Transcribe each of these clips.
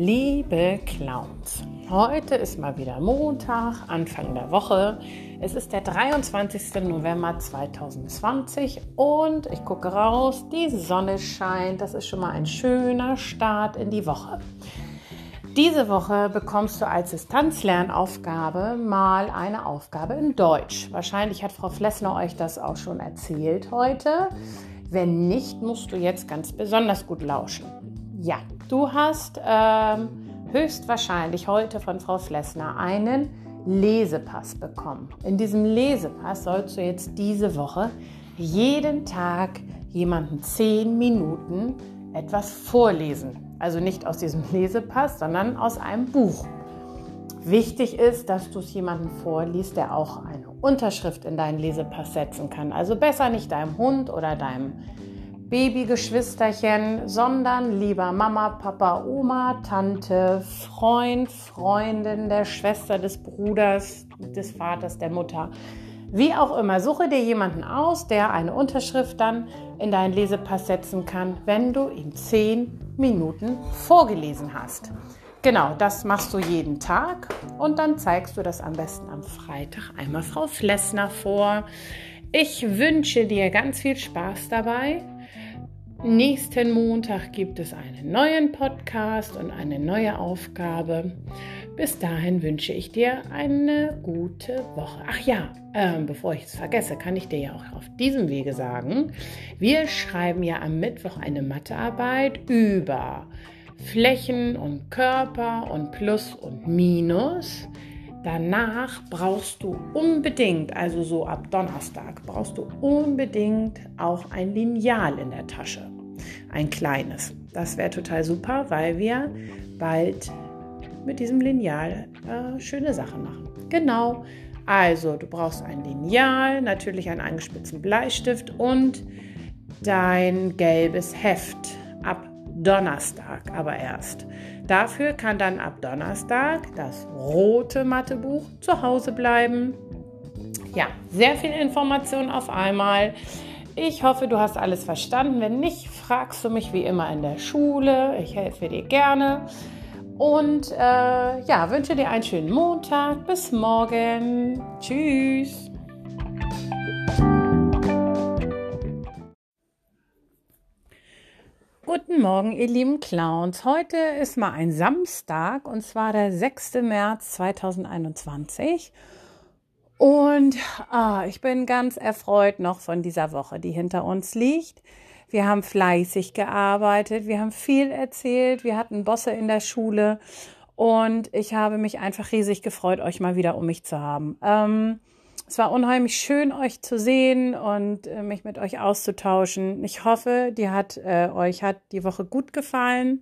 Liebe Clowns, heute ist mal wieder Montag, Anfang der Woche. Es ist der 23. November 2020 und ich gucke raus, die Sonne scheint. Das ist schon mal ein schöner Start in die Woche. Diese Woche bekommst du als Distanzlernaufgabe mal eine Aufgabe in Deutsch. Wahrscheinlich hat Frau Flessner euch das auch schon erzählt heute. Wenn nicht, musst du jetzt ganz besonders gut lauschen. Ja, du hast höchstwahrscheinlich heute von Frau Flessner einen Lesepass bekommen. In diesem Lesepass sollst du jetzt diese Woche jeden Tag jemanden 10 Minuten etwas vorlesen. Also nicht aus diesem Lesepass, sondern aus einem Buch. Wichtig ist, dass du es jemandem vorliest, der auch eine Unterschrift in deinen Lesepass setzen kann. Also besser nicht deinem Hund oder deinem Babygeschwisterchen, sondern lieber Mama, Papa, Oma, Tante, Freund, Freundin, der Schwester, des Bruders, des Vaters, der Mutter. Wie auch immer, suche dir jemanden aus, der eine Unterschrift dann in deinen Lesepass setzen kann, wenn du ihn 10 Minuten vorgelesen hast. Genau, das machst du jeden Tag und dann zeigst du das am besten am Freitag einmal Frau Flessner vor. Ich wünsche dir ganz viel Spaß dabei. Nächsten Montag gibt es einen neuen Podcast und eine neue Aufgabe. Bis dahin wünsche ich dir eine gute Woche. Ach ja, bevor ich es vergesse, kann ich dir ja auch auf diesem Wege sagen, wir schreiben ja am Mittwoch eine Mathearbeit über Flächen und Körper und Plus und Minus. Danach brauchst du unbedingt, also so ab Donnerstag, brauchst du unbedingt auch ein Lineal in der Tasche. Ein kleines. Das wäre total super, weil wir bald mit diesem Lineal schöne Sachen machen. Genau. Also du brauchst ein Lineal, natürlich einen angespitzten Bleistift und dein gelbes Heft ab Donnerstag aber erst. Dafür kann dann ab Donnerstag das rote Mathebuch zu Hause bleiben. Ja, sehr viel Information auf einmal. Ich hoffe, du hast alles verstanden. Wenn nicht, fragst du mich wie immer in der Schule. Ich helfe dir gerne. Und ja, wünsche dir einen schönen Montag. Bis morgen. Tschüss. Guten Morgen, ihr lieben Clowns. Heute ist mal ein Samstag und zwar der 6. März 2021. Und ich bin ganz erfreut noch von dieser Woche, die hinter uns liegt. Wir haben fleißig gearbeitet, wir haben viel erzählt, wir hatten Bosse in der Schule und ich habe mich einfach riesig gefreut, euch mal wieder um mich zu haben. Es war unheimlich schön, euch zu sehen und mich mit euch auszutauschen. Ich hoffe, euch hat die Woche gut gefallen.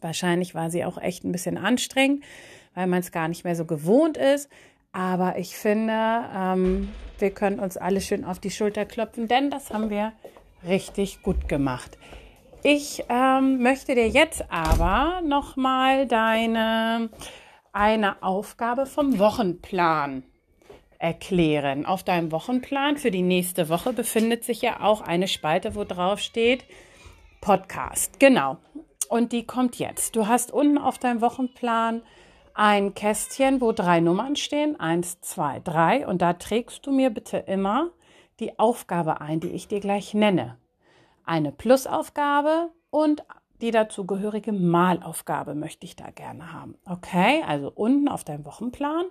Wahrscheinlich war sie auch echt ein bisschen anstrengend, weil man es gar nicht mehr so gewohnt ist. Aber ich finde, wir können uns alle schön auf die Schulter klopfen, denn das haben wir richtig gut gemacht. Ich möchte dir jetzt aber nochmal eine Aufgabe vom Wochenplan erklären. Auf deinem Wochenplan für die nächste Woche befindet sich ja auch eine Spalte, wo drauf steht Podcast. Genau. Und die kommt jetzt. Du hast unten auf deinem Wochenplan ein Kästchen, wo 3 Nummern stehen. 1, 2, 3. Und da trägst du mir bitte immer die Aufgabe ein, die ich dir gleich nenne. Eine Plusaufgabe und die dazugehörige Malaufgabe möchte ich da gerne haben. Okay, also unten auf deinem Wochenplan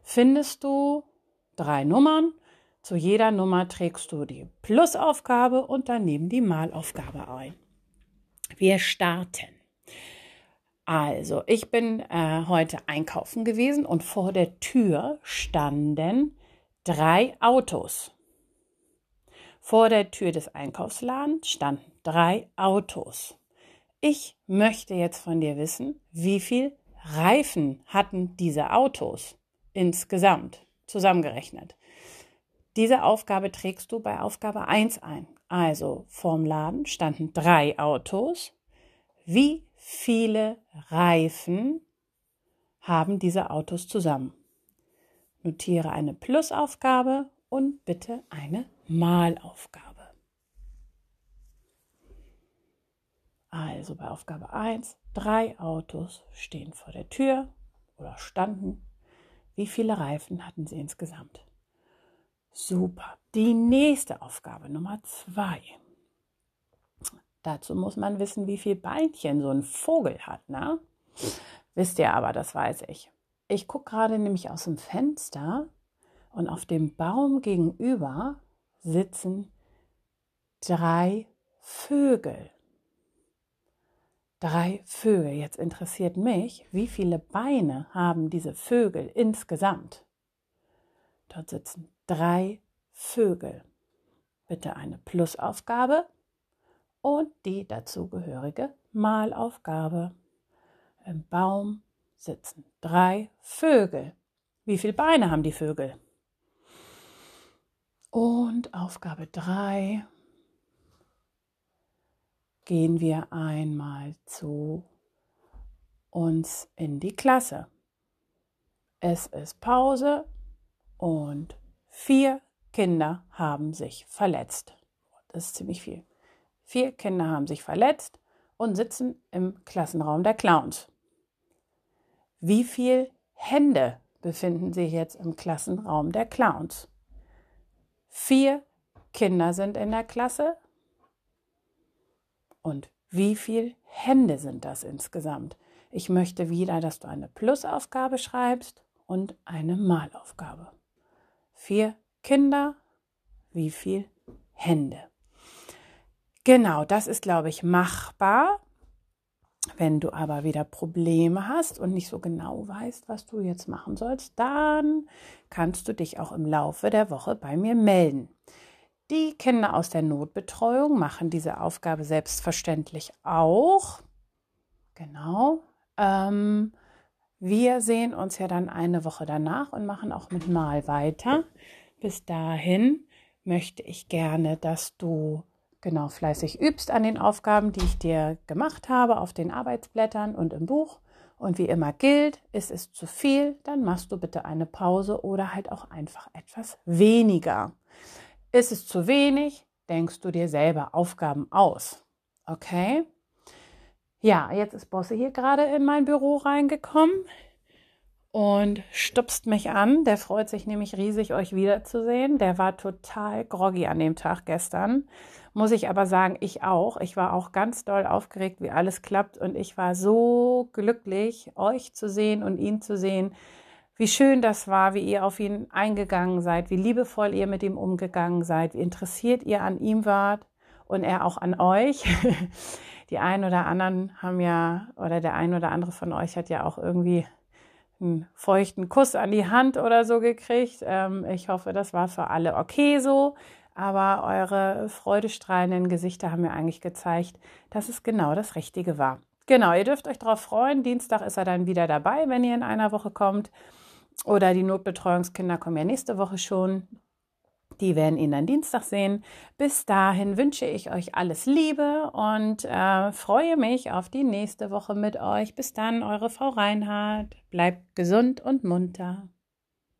findest du 3 Nummern. Zu jeder Nummer trägst du die Plusaufgabe und daneben die Malaufgabe ein. Wir starten. Also, ich bin heute einkaufen gewesen und vor der Tür standen 3 Autos. Vor der Tür des Einkaufsladens standen 3 Autos. Ich möchte jetzt von dir wissen, wie viel Reifen hatten diese Autos insgesamt? Zusammengerechnet. Diese Aufgabe trägst du bei Aufgabe 1 ein. Also vorm Laden standen 3 Autos. Wie viele Reifen haben diese Autos zusammen? Notiere eine Plusaufgabe und bitte eine Malaufgabe. Also bei Aufgabe 1, 3 Autos stehen vor der Tür oder standen. Wie viele Reifen hatten sie insgesamt? Super. Die nächste Aufgabe, Nummer 2. Dazu muss man wissen, wie viel Beinchen so ein Vogel hat, ne? Wisst ihr aber, das weiß ich. Ich gucke gerade nämlich aus dem Fenster und auf dem Baum gegenüber sitzen 3 Vögel. 3 Vögel. Jetzt interessiert mich, wie viele Beine haben diese Vögel insgesamt? Dort sitzen 3 Vögel. Bitte eine Plusaufgabe und die dazugehörige Malaufgabe. Im Baum sitzen 3 Vögel. Wie viele Beine haben die Vögel? Und Aufgabe 3. Gehen wir einmal zu uns in die Klasse. Es ist Pause und 4 Kinder haben sich verletzt. Das ist ziemlich viel. 4 Kinder haben sich verletzt und sitzen im Klassenraum der Clowns. Wie viele Hände befinden sich jetzt im Klassenraum der Clowns? 4 Kinder sind in der Klasse. Und wie viele Hände sind das insgesamt? Ich möchte wieder, dass du eine Plusaufgabe schreibst und eine Malaufgabe. 4 Kinder, wie viele Hände? Genau, das ist, glaube ich, machbar. Wenn du aber wieder Probleme hast und nicht so genau weißt, was du jetzt machen sollst, dann kannst du dich auch im Laufe der Woche bei mir melden. Die Kinder aus der Notbetreuung machen diese Aufgabe selbstverständlich auch. Genau. Wir sehen uns ja dann eine Woche danach und machen auch mit Mal weiter. Bis dahin möchte ich gerne, dass du genau fleißig übst an den Aufgaben, die ich dir gemacht habe, auf den Arbeitsblättern und im Buch. Und wie immer gilt, ist es zu viel, dann machst du bitte eine Pause oder halt auch einfach etwas weniger. Ist es zu wenig, denkst du dir selber Aufgaben aus. Okay? Ja, jetzt ist Bosse hier gerade in mein Büro reingekommen und stupst mich an. Der freut sich nämlich riesig, euch wiederzusehen. Der war total groggy an dem Tag gestern. Muss ich aber sagen, ich auch. Ich war auch ganz doll aufgeregt, wie alles klappt. Und ich war so glücklich, euch zu sehen und ihn zu sehen. Wie schön das war, wie ihr auf ihn eingegangen seid, wie liebevoll ihr mit ihm umgegangen seid, wie interessiert ihr an ihm wart und er auch an euch. Die einen oder anderen haben ja, oder der ein oder andere von euch hat ja auch irgendwie einen feuchten Kuss an die Hand oder so gekriegt. Ich hoffe, das war für alle okay so, aber eure freudestrahlenden Gesichter haben mir eigentlich gezeigt, dass es genau das Richtige war. Genau, ihr dürft euch darauf freuen. Dienstag ist er dann wieder dabei, wenn ihr in einer Woche kommt. Oder die Notbetreuungskinder kommen ja nächste Woche schon. Die werden ihn dann Dienstag sehen. Bis dahin wünsche ich euch alles Liebe und freue mich auf die nächste Woche mit euch. Bis dann, eure Frau Reinhard. Bleibt gesund und munter.